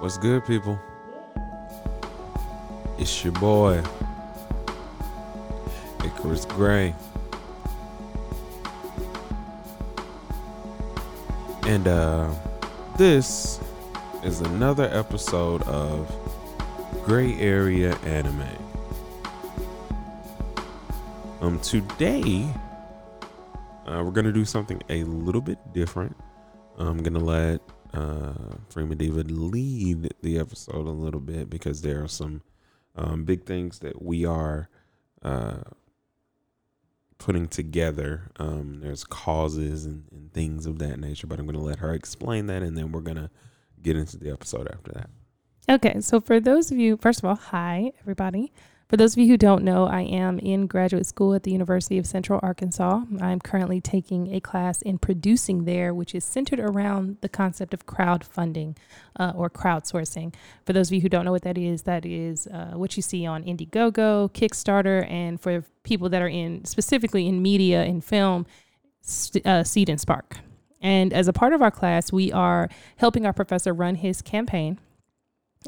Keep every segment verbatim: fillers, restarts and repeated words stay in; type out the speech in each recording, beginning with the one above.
What's good, people? It's your boy, Icarus Gray. And uh, this is another episode of Gray Area Anime. Um, today, uh, we're going to do something a little bit different. I'm going to let uh Prima Diva lead the episode a little bit because there are some um big things that we are uh putting together. Um there's causes and, and things of that nature, but I'm gonna let her explain that and then we're gonna get into the episode after that. Okay, so for those of you, first of all, hi everybody. For those of you who don't know, I am in graduate school at the University of Central Arkansas. I'm currently taking a class in producing there, which is centered around the concept of crowdfunding uh, or crowdsourcing. For those of you who don't know what that is, that is uh, what you see on Indiegogo, Kickstarter, and for people that are in specifically in media and film, uh, Seed and Spark. And as a part of our class, we are helping our professor run his campaign.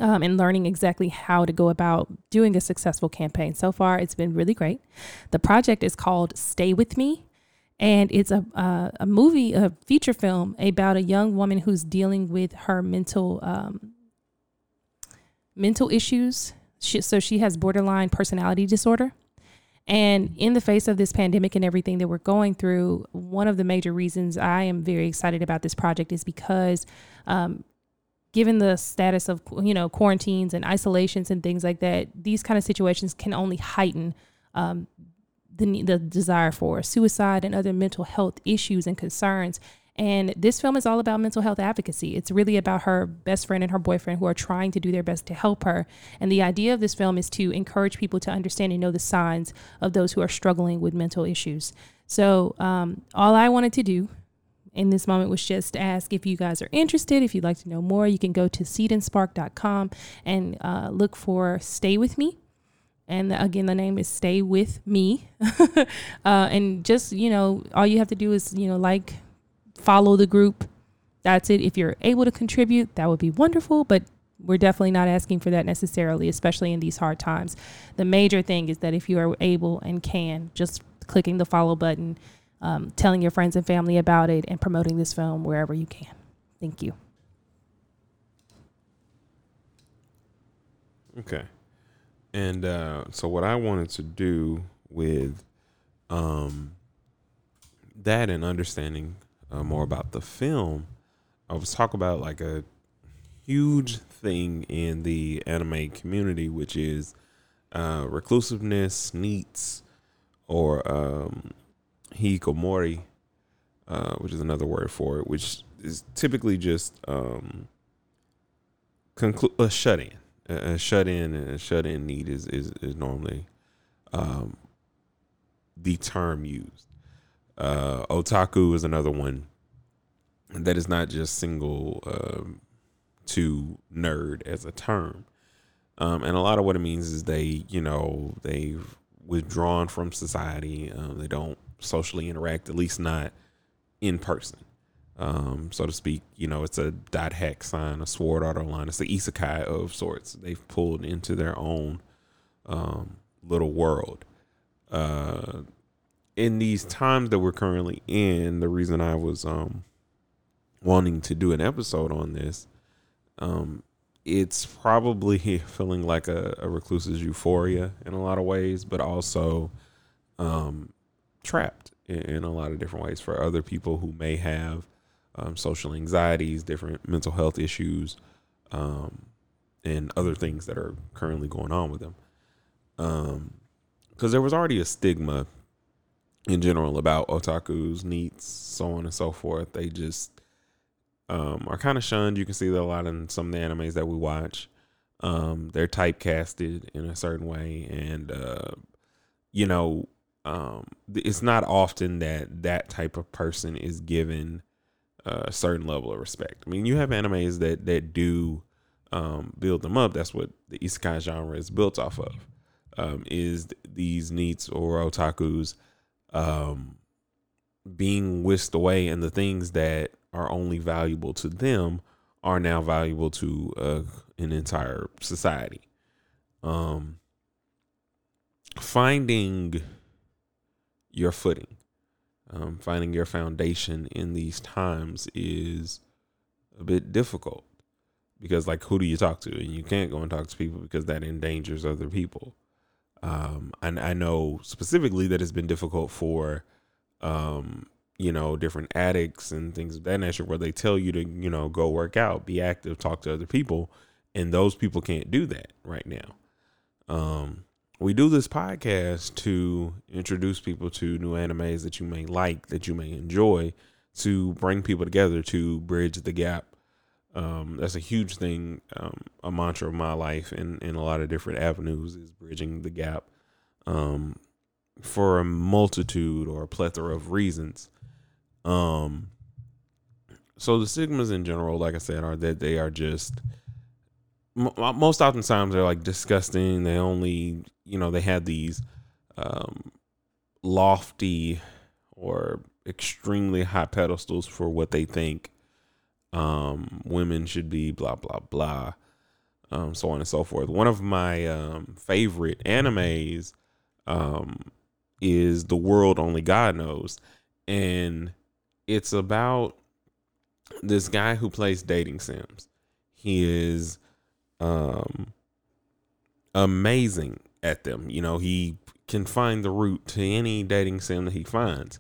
Um, and learning exactly how to go about doing a successful campaign. So far, it's been really great. The project is called Stay With Me, and it's a uh, a movie, a feature film about a young woman who's dealing with her mental um, mental issues. She, so she has borderline personality disorder. And in the face of this pandemic and everything that we're going through, one of the major reasons I am very excited about this project is because um, given the status of, you know, quarantines and isolations and things like that, these kind of situations can only heighten um, the, the desire for suicide and other mental health issues and concerns. And this film is all about mental health advocacy. It's really about her best friend and her boyfriend who are trying to do their best to help her. And the idea of this film is to encourage people to understand and know the signs of those who are struggling with mental issues. So um, all I wanted to do in this moment was just ask if you guys are interested. If you'd like to know more, you can go to seed and spark dot com and uh, look for Stay With Me. And the, again, the name is Stay With Me. uh, and just, you know, all you have to do is, you know, like, follow the group. That's it. If you're able to contribute, that would be wonderful. But we're definitely not asking for that necessarily, especially in these hard times. The major thing is that if you are able and can, just clicking the follow button, Um, telling your friends and family about it, and promoting this film wherever you can. Thank you. Okay. And uh, so what I wanted to do with um, that and understanding uh, more about the film, I was talking about like a huge thing in the anime community, which is uh, reclusiveness, NEETs, or um, Hikikomori, uh, which is another word for it, which is typically just um, conclu- a shut-in. A, a shut-in and a shut-in need is, is, is normally um, the term used. Uh, otaku is another one that is not just single um, to nerd as a term. Um, and a lot of what it means is they, you know, they've withdrawn from society. Um, they don't socially interact, at least not in person, um, so to speak. You know, it's a dot hack//Sign, a Sword Art Online. It's the isekai of sorts. They've pulled into their own um, little world. Uh, in these times that we're currently in, the reason I was um, wanting to do an episode on this, um, it's probably feeling like a, a recluse's euphoria in a lot of ways, but also um, trapped in a lot of different ways for other people who may have um, social anxieties, different mental health issues, um, and other things that are currently going on with them. Um, because there was already a stigma in general about otakus, NEETs, so on and so forth. They just um, are kind of shunned. You can see that a lot in some of the animes that we watch. Um, they're typecasted in a certain way, and uh, you know. Um, it's not often that that type of person is given a certain level of respect. I mean, you have animes that that do um, build them up. That's what the isekai genre is built off of, um, is these NEETs or otakus um, being whisked away, and the things that are only valuable to them are now valuable to uh, an entire society. Um, finding your footing, um, finding your foundation in these times is a bit difficult because, like, who do you talk to? And you can't go and talk to people because that endangers other people. Um, and I know specifically that it's been difficult for, um, you know, different addicts and things of that nature where they tell you to, you know, go work out, be active, talk to other people. And those people can't do that right now. Um, we do this podcast to introduce people to new animes that you may like, that you may enjoy, to bring people together, to bridge the gap. Um, that's a huge thing, um, a mantra of my life in, in a lot of different avenues is bridging the gap, um, for a multitude or a plethora of reasons. Um, so the stigmas in general, like I said, are that they are just, m- most oftentimes they're like disgusting. They only, you know, they have these, um, lofty or extremely high pedestals for what they think um women should be, blah blah blah, um so on and so forth. One of my um favorite animes um is The World Only God Knows, and it's about this guy who plays dating sims. He is um amazing at them. You know, he can find the route to any dating sim that he finds.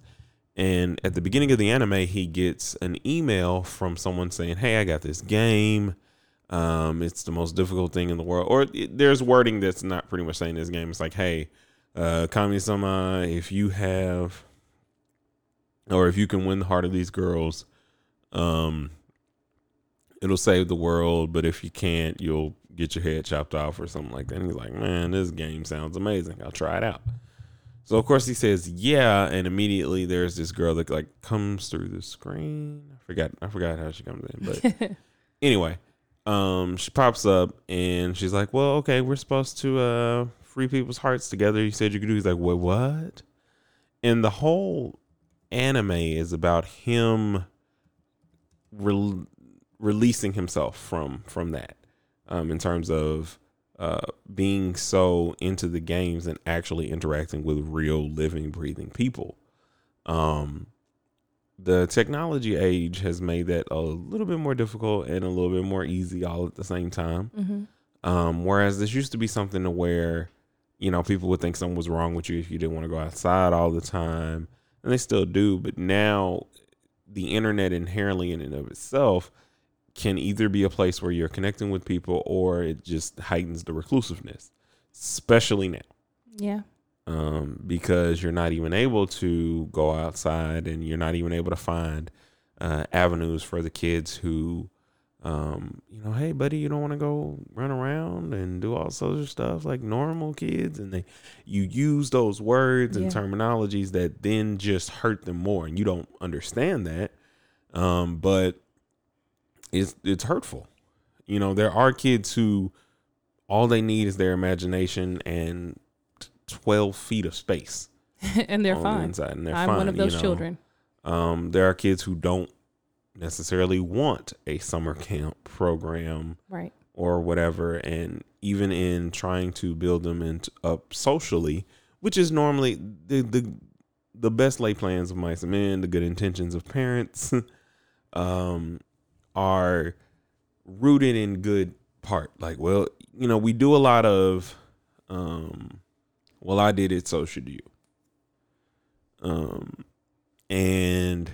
And at the beginning of the anime, he gets an email from someone saying, hey, I got this game. Um, it's the most difficult thing in the world. Or it, there's wording that's not pretty much saying this game. It's like, hey, uh, Kami-sama, if you have, or if you can win the heart of these girls, um, it'll save the world. But if you can't, you'll get your head chopped off or something like that. And he's like, man, this game sounds amazing. I'll try it out. So, of course, he says, yeah, and immediately there's this girl that, like, comes through the screen. I forgot I forgot how she comes in. But anyway, um, she pops up, and she's like, well, okay, we're supposed to uh, free people's hearts together. You said you could do. He's like, wait, what? And the whole anime is about him re- releasing himself from, from that um, in terms of, Uh, being so into the games and actually interacting with real, living, breathing people. Um, the technology age has made that a little bit more difficult and a little bit more easy all at the same time. Mm-hmm. Um, whereas this used to be something to where, you know, people would think something was wrong with you if you didn't want to go outside all the time. And they still do. But now the internet inherently in and of itself can either be a place where you're connecting with people or it just heightens the reclusiveness, especially now. Yeah. Um, because you're not even able to go outside and you're not even able to find uh, avenues for the kids who, um, you know, hey, buddy, you don't want to go run around and do all sorts of stuff like normal kids. And they, you use those words yeah. and terminologies that then just hurt them more. And you don't understand that. Um, but It's, it's hurtful. You know, there are kids who all they need is their imagination and twelve feet of space. and they're fine. The and they're I'm fine, one of those you know. children. Um, there are kids who don't necessarily want a summer camp program right. or whatever. And even in trying to build them into, up socially, which is normally the, the, the best laid plans of mice and men, the good intentions of parents, um, are rooted in good part. Like, well, you know, we do a lot of, um, well, I did it, so should you. Um, and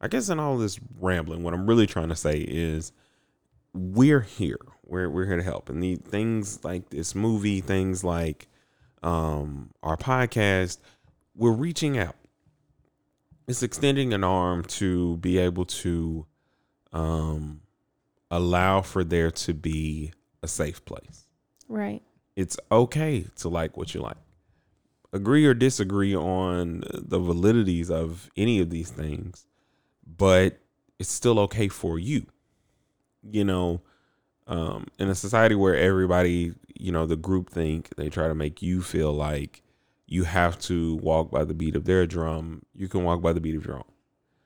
I guess in all this rambling, what I'm really trying to say is we're here. We're, we're here to help. And the things like this movie, things like, um, our podcast, we're reaching out. It's extending an arm to be able to, um, allow for there to be a safe place. Right. It's okay to like what you like, agree or disagree on the validities of any of these things, but it's still okay for you, you know, um, in a society where everybody, you know, the group think they try to make you feel like you have to walk by the beat of their drum. You can walk by the beat of your own.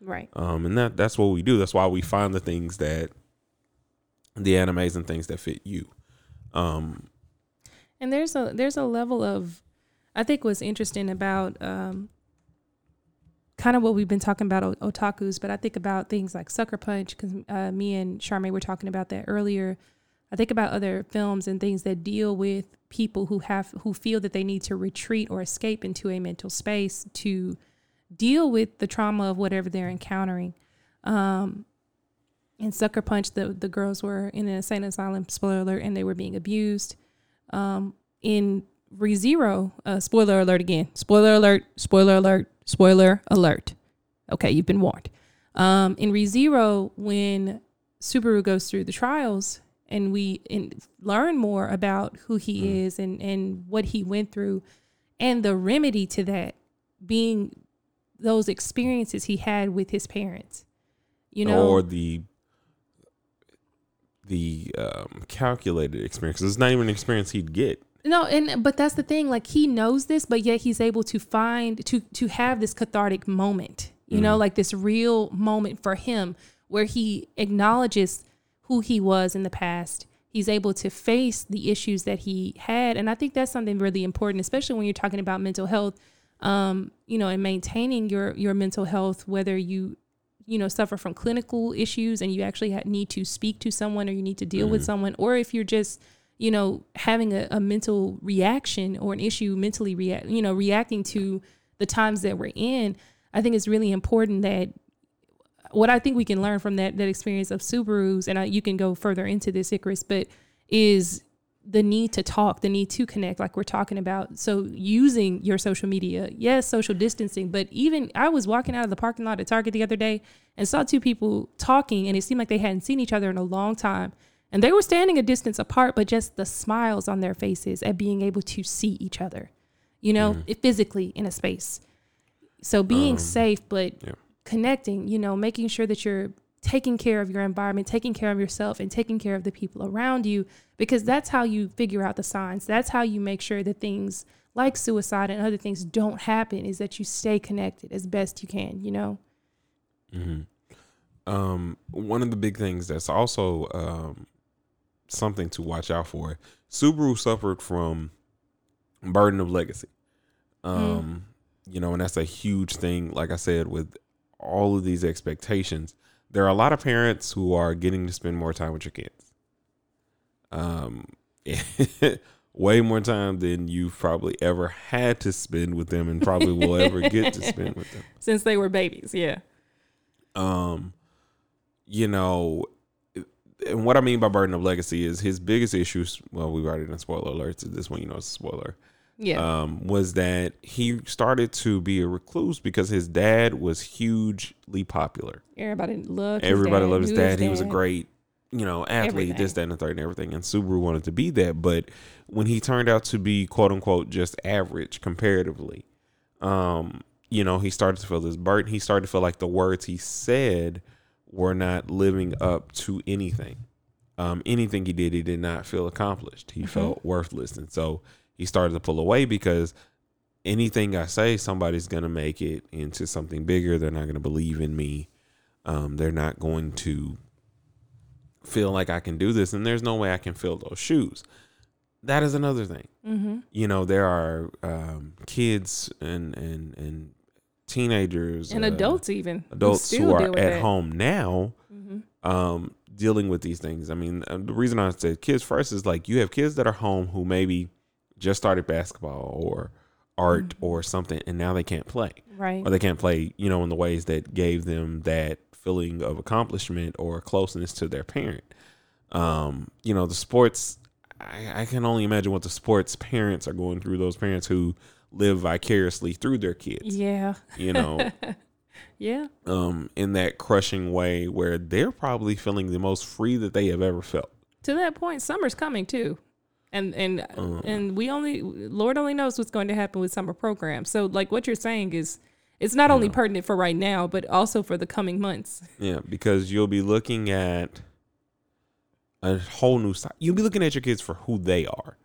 Right. Um, and that, that's what we do. That's why we find the things that the animes and things that fit you. Um, and there's a there's a level of, I think what's interesting about um, kind of what we've been talking about otakus, but I think about things like Sucker Punch, because uh, me and Charmaine were talking about that earlier. I think about other films and things that deal with people who have who feel that they need to retreat or escape into a mental space to deal with the trauma of whatever they're encountering. Um, in Sucker Punch, the, the girls were in an insane asylum, spoiler alert, and they were being abused. Um, in ReZero, uh, spoiler alert again, spoiler alert, spoiler alert, spoiler alert. Okay, you've been warned. Um, in ReZero, when Subaru goes through the trials, and we and learn more about who he mm. is and, and what he went through, and the remedy to that being those experiences he had with his parents, you know, or the the um, calculated experience. It's not even an experience he'd get. No, and but that's the thing. Like, he knows this, but yet he's able to find to to have this cathartic moment, you mm. know, like this real moment for him where he acknowledges who he was in the past. He's able to face the issues that he had. And I think that's something really important, especially when you're talking about mental health, um, you know, and maintaining your, your mental health, whether you, you know, suffer from clinical issues and you actually ha- need to speak to someone, or you need to deal mm. with someone, or if you're just, you know, having a, a mental reaction or an issue mentally react, you know, reacting to the times that we're in. I think it's really important that, what I think we can learn from that that experience of Subaru's, and I, you can go further into this, Icarus, but is the need to talk, the need to connect, like we're talking about. So using your social media, yes, social distancing, but even I was walking out of the parking lot at Target the other day and saw two people talking, and it seemed like they hadn't seen each other in a long time. And they were standing a distance apart, but just the smiles on their faces at being able to see each other, you know, mm-hmm. physically in a space. So being um, safe, but... Yeah. Connecting, you know, making sure that you're taking care of your environment, taking care of yourself, and taking care of the people around you, because that's how you figure out the signs. That's how you make sure that things like suicide and other things don't happen, is that you stay connected as best you can, you know? Mm-hmm. Um, one of the big things that's also um, something to watch out for, Subaru suffered from burden of legacy. Um, mm. You know, and that's a huge thing, like I said, with all of these expectations. There are a lot of parents who are getting to spend more time with your kids. Um, way more time than you've probably ever had to spend with them, and probably will ever get to spend with them since they were babies. Yeah. Um, you know, and what I mean by burden of legacy is his biggest issues. Well, we've already done spoiler alerts. This one, you know, it's a spoiler. Yeah. Um, was that he started to be a recluse because his dad was hugely popular. Everybody loved his Everybody dad. loved his dad. He dad. was a great, you know, athlete, everything. this, that, and the third and everything. And Subaru wanted to be that. But when he turned out to be, quote unquote, just average comparatively, um, you know, he started to feel this burden. He started to feel like the words he said were not living up to anything. Um, anything he did, he did not feel accomplished. He mm-hmm. felt worthless. And so he started to pull away, because anything I say, somebody's going to make it into something bigger. They're not going to believe in me. Um, they're not going to feel like I can do this. And there's no way I can fill those shoes. That is another thing. Mm-hmm. You know, there are um, kids and, and, and teenagers. And uh, adults even. Adults who are at that. home now mm-hmm. um, dealing with these things. I mean, the reason I said kids first is like, you have kids that are home who maybe just started basketball or art mm-hmm. or something, and now they can't play. Right. Or they can't play, you know, in the ways that gave them that feeling of accomplishment or closeness to their parent. Um, you know, the sports, I, I can only imagine what the sports parents are going through, those parents who live vicariously through their kids. Yeah. You know. yeah. Um, in that crushing way where they're probably feeling the most free that they have ever felt. To that point, summer's coming too. And and um, and we only, Lord only knows what's going to happen with summer programs. So like what you're saying is, it's not only know. pertinent for right now, but also for the coming months. Yeah, because you'll be looking at a whole new side. You'll be looking at your kids for who they are,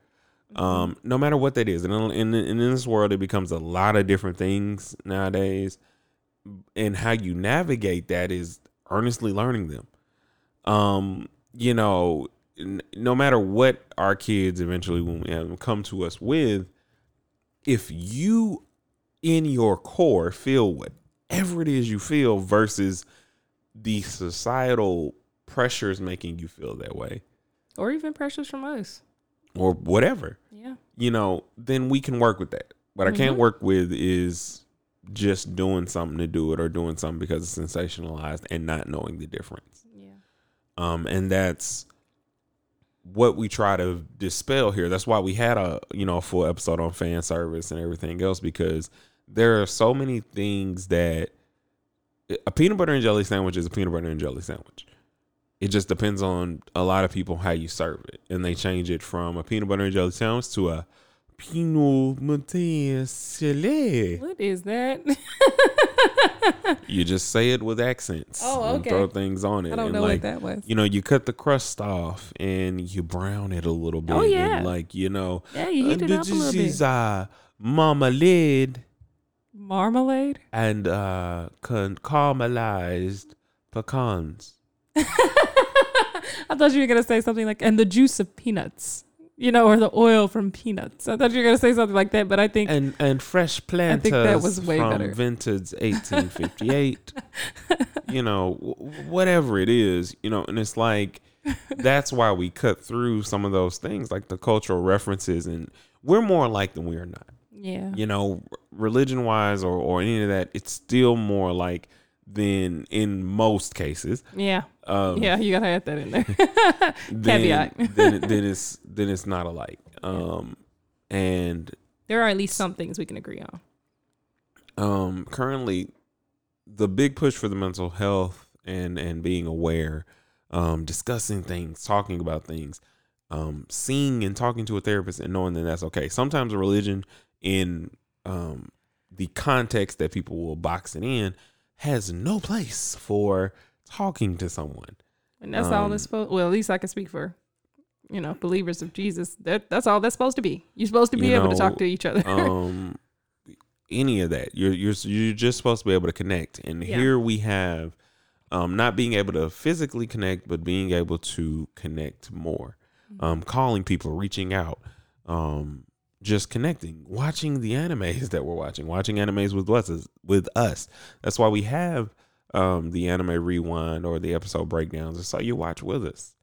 mm-hmm. um, no matter what that is. And in, in, in this world, it becomes a lot of different things nowadays. And how you navigate that is earnestly learning them. Um, you know, n- no matter what our kids eventually when we have them come to us with, if you in your core feel whatever it is you feel versus the societal pressures making you feel that way, or even pressures from us, or whatever, yeah, you know, then we can work with that. What mm-hmm. I can't work with is just doing something to do it, or doing something because it's sensationalized and not knowing the difference. Yeah, um, and that's what we try to dispel here. That's why we had a you know a full episode on fan service and everything else, because there are so many things that a peanut butter and jelly sandwich is a peanut butter and jelly sandwich. It just depends on a lot of people how you serve it, and they change it from a peanut butter and jelly sandwich to a Pinot Monticelli. What is that? You just say it with accents. Oh, okay. And throw things on it. I don't and know like, what that was. You know, you cut the crust off and you brown it a little bit. Oh, yeah. And like, you know. Yeah, you heat uh, it up a little bit. This is uh, marmalade. Marmalade? And uh, con- caramelized pecans. I thought you were going to say something like, and the juice of peanuts. You know, or the oil from peanuts. I thought you were going to say something like that, but I think... And and fresh planters I think that was way from better. Vintage eighteen fifty-eight. You know, whatever it is, you know, and it's like, that's why we cut through some of those things, like the cultural references, and we're more alike than we are not. Yeah. You know, religion-wise or, or any of that, it's still more alike than in most cases. Yeah. Um, yeah, you gotta add that in there. then, Caveat. then, then it's then it's not alike. Um, yeah. And there are at least some things we can agree on. Um, currently, the big push for the mental health and and being aware, um, discussing things, talking about things, um, seeing and talking to a therapist, and knowing that that's okay. Sometimes religion, in um, the context that people will box it in, has no place for talking to someone, and that's um, all it's supposed. Well, at least I can speak for, you know, believers of Jesus. That that's all that's supposed to be. You're supposed to be able know, to talk to each other. um, any of that. You're you're you're just supposed to be able to connect. And yeah. Here we have, um, not being able to physically connect, but being able to connect more. Mm-hmm. Um, calling people, reaching out, um, just connecting, watching the animes that we're watching, watching animes with us. With us, that's why we have. Um, the anime rewind or the episode breakdowns. It's so you watch with us.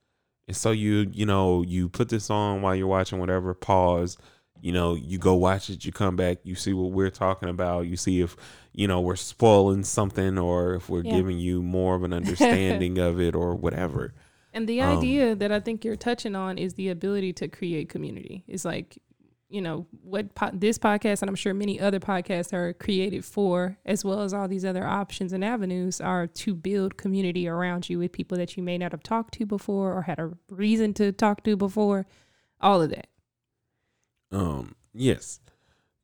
And so you, you know, you put this on while you're watching whatever, pause, you know, you go watch it, you come back, you see what we're talking about. You see if, you know, we're spoiling something or if we're yeah. giving you more of an understanding of it or whatever. And the idea um, that I think you're touching on is the ability to create community. It's like, you know, what po- this podcast, and I'm sure many other podcasts are created for, as well as all these other options and avenues, are to build community around you with people that you may not have talked to before or had a reason to talk to before, all of that. Um, yes.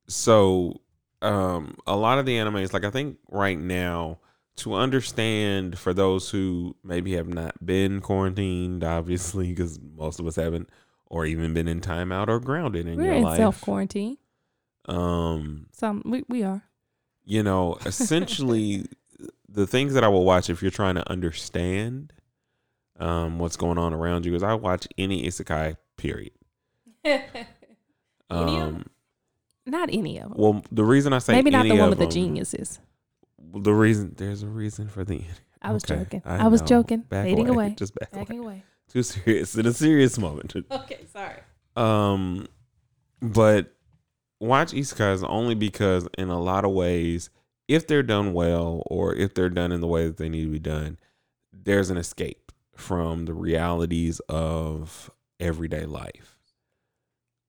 So, um, a lot of the animes, like I think right now, to understand for those who maybe have not been quarantined, obviously, because most of us haven't, or even been in timeout or grounded in We're your in life. We're in self-quarantine. Um, Some, we, we are. You know, essentially, the things that I will watch if you're trying to understand um, what's going on around you is I watch any isekai, period. any um, Not any of them. Well, the reason I say Maybe any Maybe not the one with them, the geniuses. The reason, there's a reason for the... I was okay, joking. I, I was know. joking. Back Fading away. away. Just back Backing away. away. Too serious. In a serious moment. Okay, sorry. Um, but watch isekais only because in a lot of ways, if they're done well or if they're done in the way that they need to be done, there's an escape from the realities of everyday life.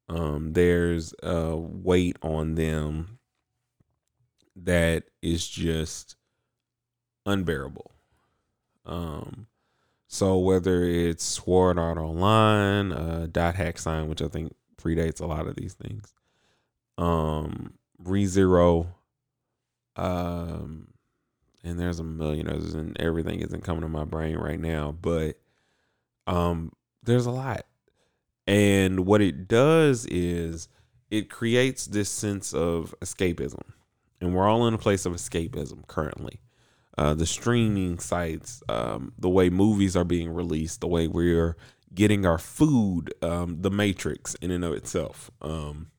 Um, there's a weight on them that is just unbearable. Um So whether it's Sword Art Online, uh, dot hack//Sign, which I think predates a lot of these things, um, ReZero, um, and there's a million others, and everything isn't coming to my brain right now, but um, there's a lot. And what it does is it creates this sense of escapism, and we're all in a place of escapism currently. uh, the streaming sites, um, the way movies are being released, the way we're getting our food, um, the Matrix in and of itself. Um,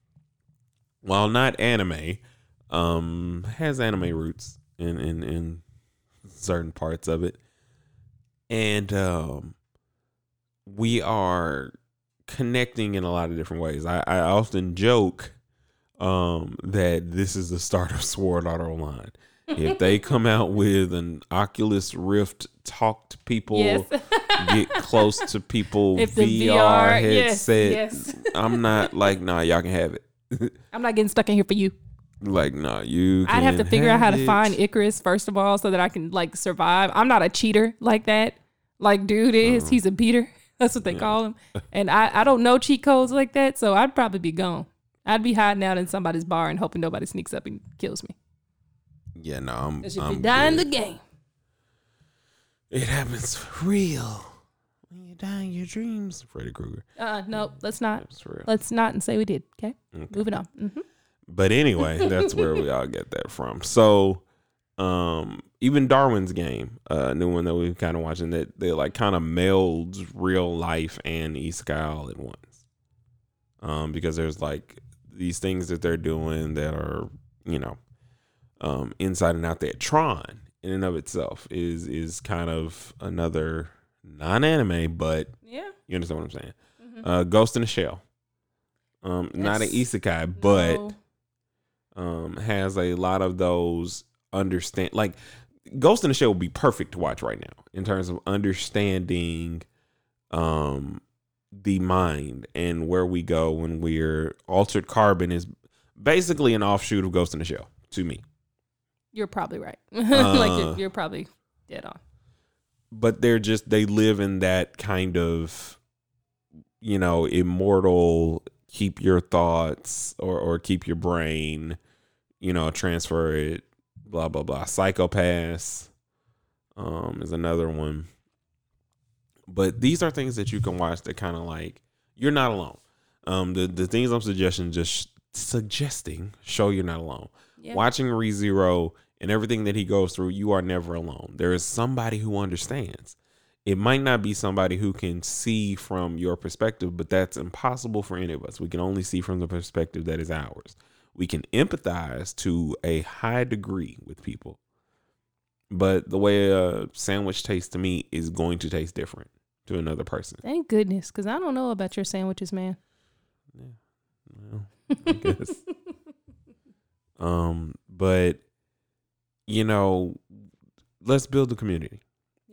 while not anime, um, has anime roots in, in, in certain parts of it. And um, we are connecting in a lot of different ways. I, I often joke um, that this is the start of Sword Art Online. If they come out with an Oculus Rift, talk to people, yes. get close to people, if the V R headset, yes, yes. I'm not like, nah, y'all can have it. I'm not getting stuck in here for you. Like, nah, you can I'd have to figure have out how it. to find Icarus, first of all, so that I can, like, survive. I'm not a cheater like that. Like, dude is. Uh-huh. He's a beater. That's what they yeah. call him. And I, I don't know cheat codes like that, so I'd probably be gone. I'd be hiding out in somebody's bar and hoping nobody sneaks up and kills me. Yeah, no, I'm. Because if you die in the game, it happens for real. When you die in your dreams, Freddy Krueger. Uh, no, let's not. Let's not and say we did. Okay, okay. Moving on. Mm-hmm. But anyway, that's where we all get that from. So, um, even Darwin's Game, a uh, new one that we've kind of watching, that they like kind of melds real life and isekai all at once. Um, because there's like these things that they're doing that are, you know. Um, inside and out there. Tron in and of itself is is kind of another non-anime, but yeah, you understand what I'm saying. Mm-hmm. Uh, Ghost in the Shell, um, not an isekai, but no. um, has a lot of those understand. Like Ghost in the Shell would be perfect to watch right now in terms of understanding um, the mind and where we go when we're. Altered Carbon is basically an offshoot of Ghost in the Shell to me. You're probably right. uh, like you're, you're probably dead on. But they're just, they live in that kind of, you know, immortal, keep your thoughts or, or keep your brain, you know, transfer it, blah, blah, blah. Psycho-Pass um, is another one. But these are things that you can watch that kind of like, you're not alone. Um, the, the things I'm suggesting, just suggesting, show you're not alone. Yep. Watching ReZero and everything that he goes through, you are never alone. There is somebody who understands. It might not be somebody who can see from your perspective, but that's impossible for any of us. We can only see from the perspective that is ours. We can empathize to a high degree with people, but the way a sandwich tastes to me is going to taste different to another person. Thank goodness, because I don't know about your sandwiches, man. Yeah, well, I guess. Um, but you know, let's build the community.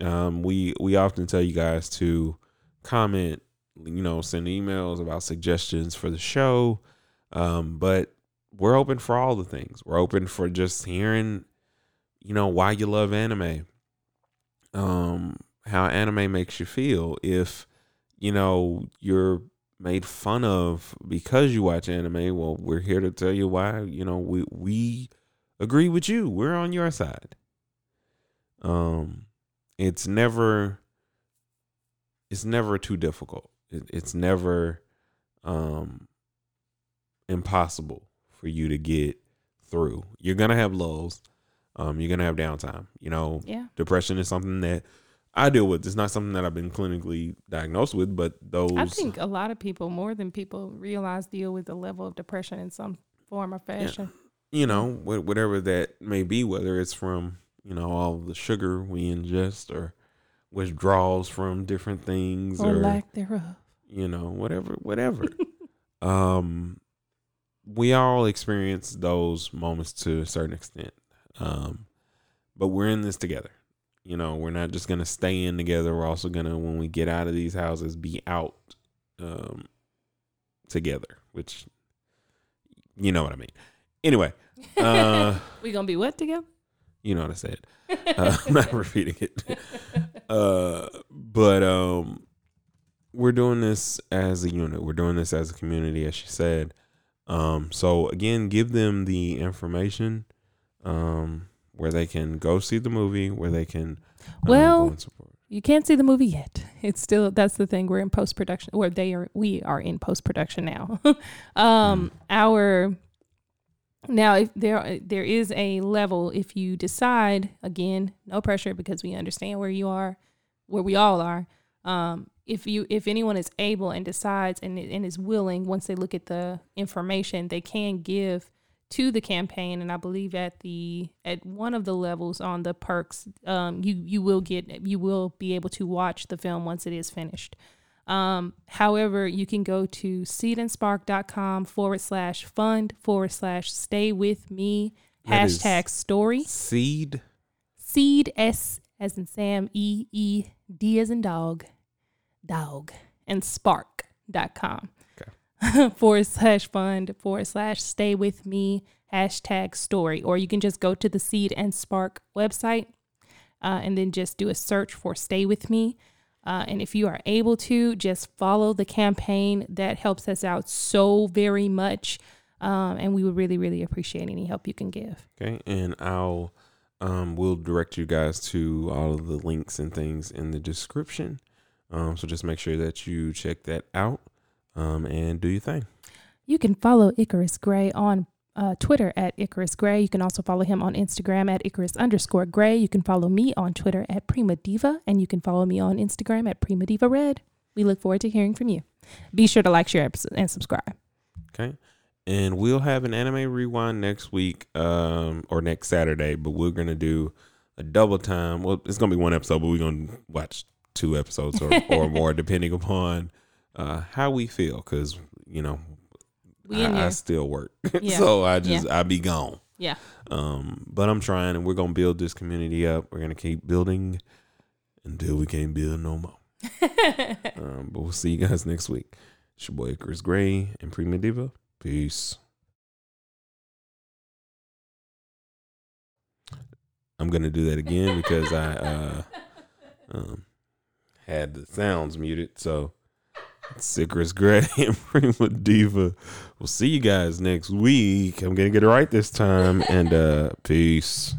Um, we, we often tell you guys to comment, you know, send emails about suggestions for the show. Um, but we're open for all the things. We're open for just hearing, you know, why you love anime, um, how anime makes you feel. If, you know, you're made fun of because you watch anime, well, we're here to tell you why, you know, we we agree with you. We're on your side. Um, it's never, it's never too difficult. It, it's never um, impossible for you to get through. You're going to have lulls. Um, you're going to have downtime. You know, yeah. Depression is something that I deal with. It's not something that I've been clinically diagnosed with, but those... I think a lot of people, more than people realize, deal with the level of depression in some form or fashion. Yeah. You know, whatever that may be, whether it's from, you know, all the sugar we ingest or withdrawals from different things. Or, or lack thereof. You know, whatever, whatever. um, we all experience those moments to a certain extent. Um, but we're in this together. You know, we're not just going to stay in together. We're also going to, when we get out of these houses, be out um, together, which, you know what I mean. Anyway. Uh, we going to be what together? You know what I said. Uh, I'm not repeating it. Uh, but um, we're doing this as a unit. We're doing this as a community, as she said. Um, so, again, give them the information. Um Where they can go see the movie, where they can um, well, go and support. You can't see the movie yet. It's still, that's the thing. We're in post production, or they are. We are in post production now. um, mm. Our Now, if there there is a level, if you decide, again, no pressure, because we understand where you are, where we all are. Um, if you if anyone is able and decides and and is willing, once they look at the information, they can give to the campaign. And I believe at the at one of the levels on the perks, um, you you will get you will be able to watch the film once it is finished. Um, however, you can go to seedandspark.com forward slash fund forward slash stay with me hashtag story. Seed. Seed, S as in Sam, E, E, D as in dog, dog, and spark dot com okay. forward slash fund forward slash stay with me hashtag story. Or you can just go to the Seed and Spark website uh, and then just do a search for Stay With Me. Uh, and if you are able to, just follow the campaign. That helps us out so very much. Um, and we would really, really appreciate any help you can give. Okay. And I'll, um, we'll direct you guys to all of the links and things in the description. Um, so just make sure that you check that out um, and do your thing. You can follow Icarus Gray on Uh, Twitter at Icarus Gray. You can also follow him on Instagram at Icarus underscore Gray. You can follow me on Twitter at Prima Diva, and you can follow me on Instagram at Prima Diva Red. We look forward to hearing from you. Be sure to like, share, and subscribe. Okay. And we'll have an anime rewind next week um, or next Saturday, but we're going to do a double time. Well, it's going to be one episode, but we're going to watch two episodes or, or more depending upon uh, how we feel because, you know, I, I still work. Yeah. So I just, yeah. I be gone. Yeah. Um, but I'm trying and we're going to build this community up. We're going to keep building until we can't build no more. um, but we'll see you guys next week. It's your boy Icarus Gray and Prima Diva. Peace. I'm going to do that again because I uh, um, had the sounds muted. So. It's Icarus Gray and Prima Diva. We'll see you guys next week. I'm going to get it right this time. And uh, peace.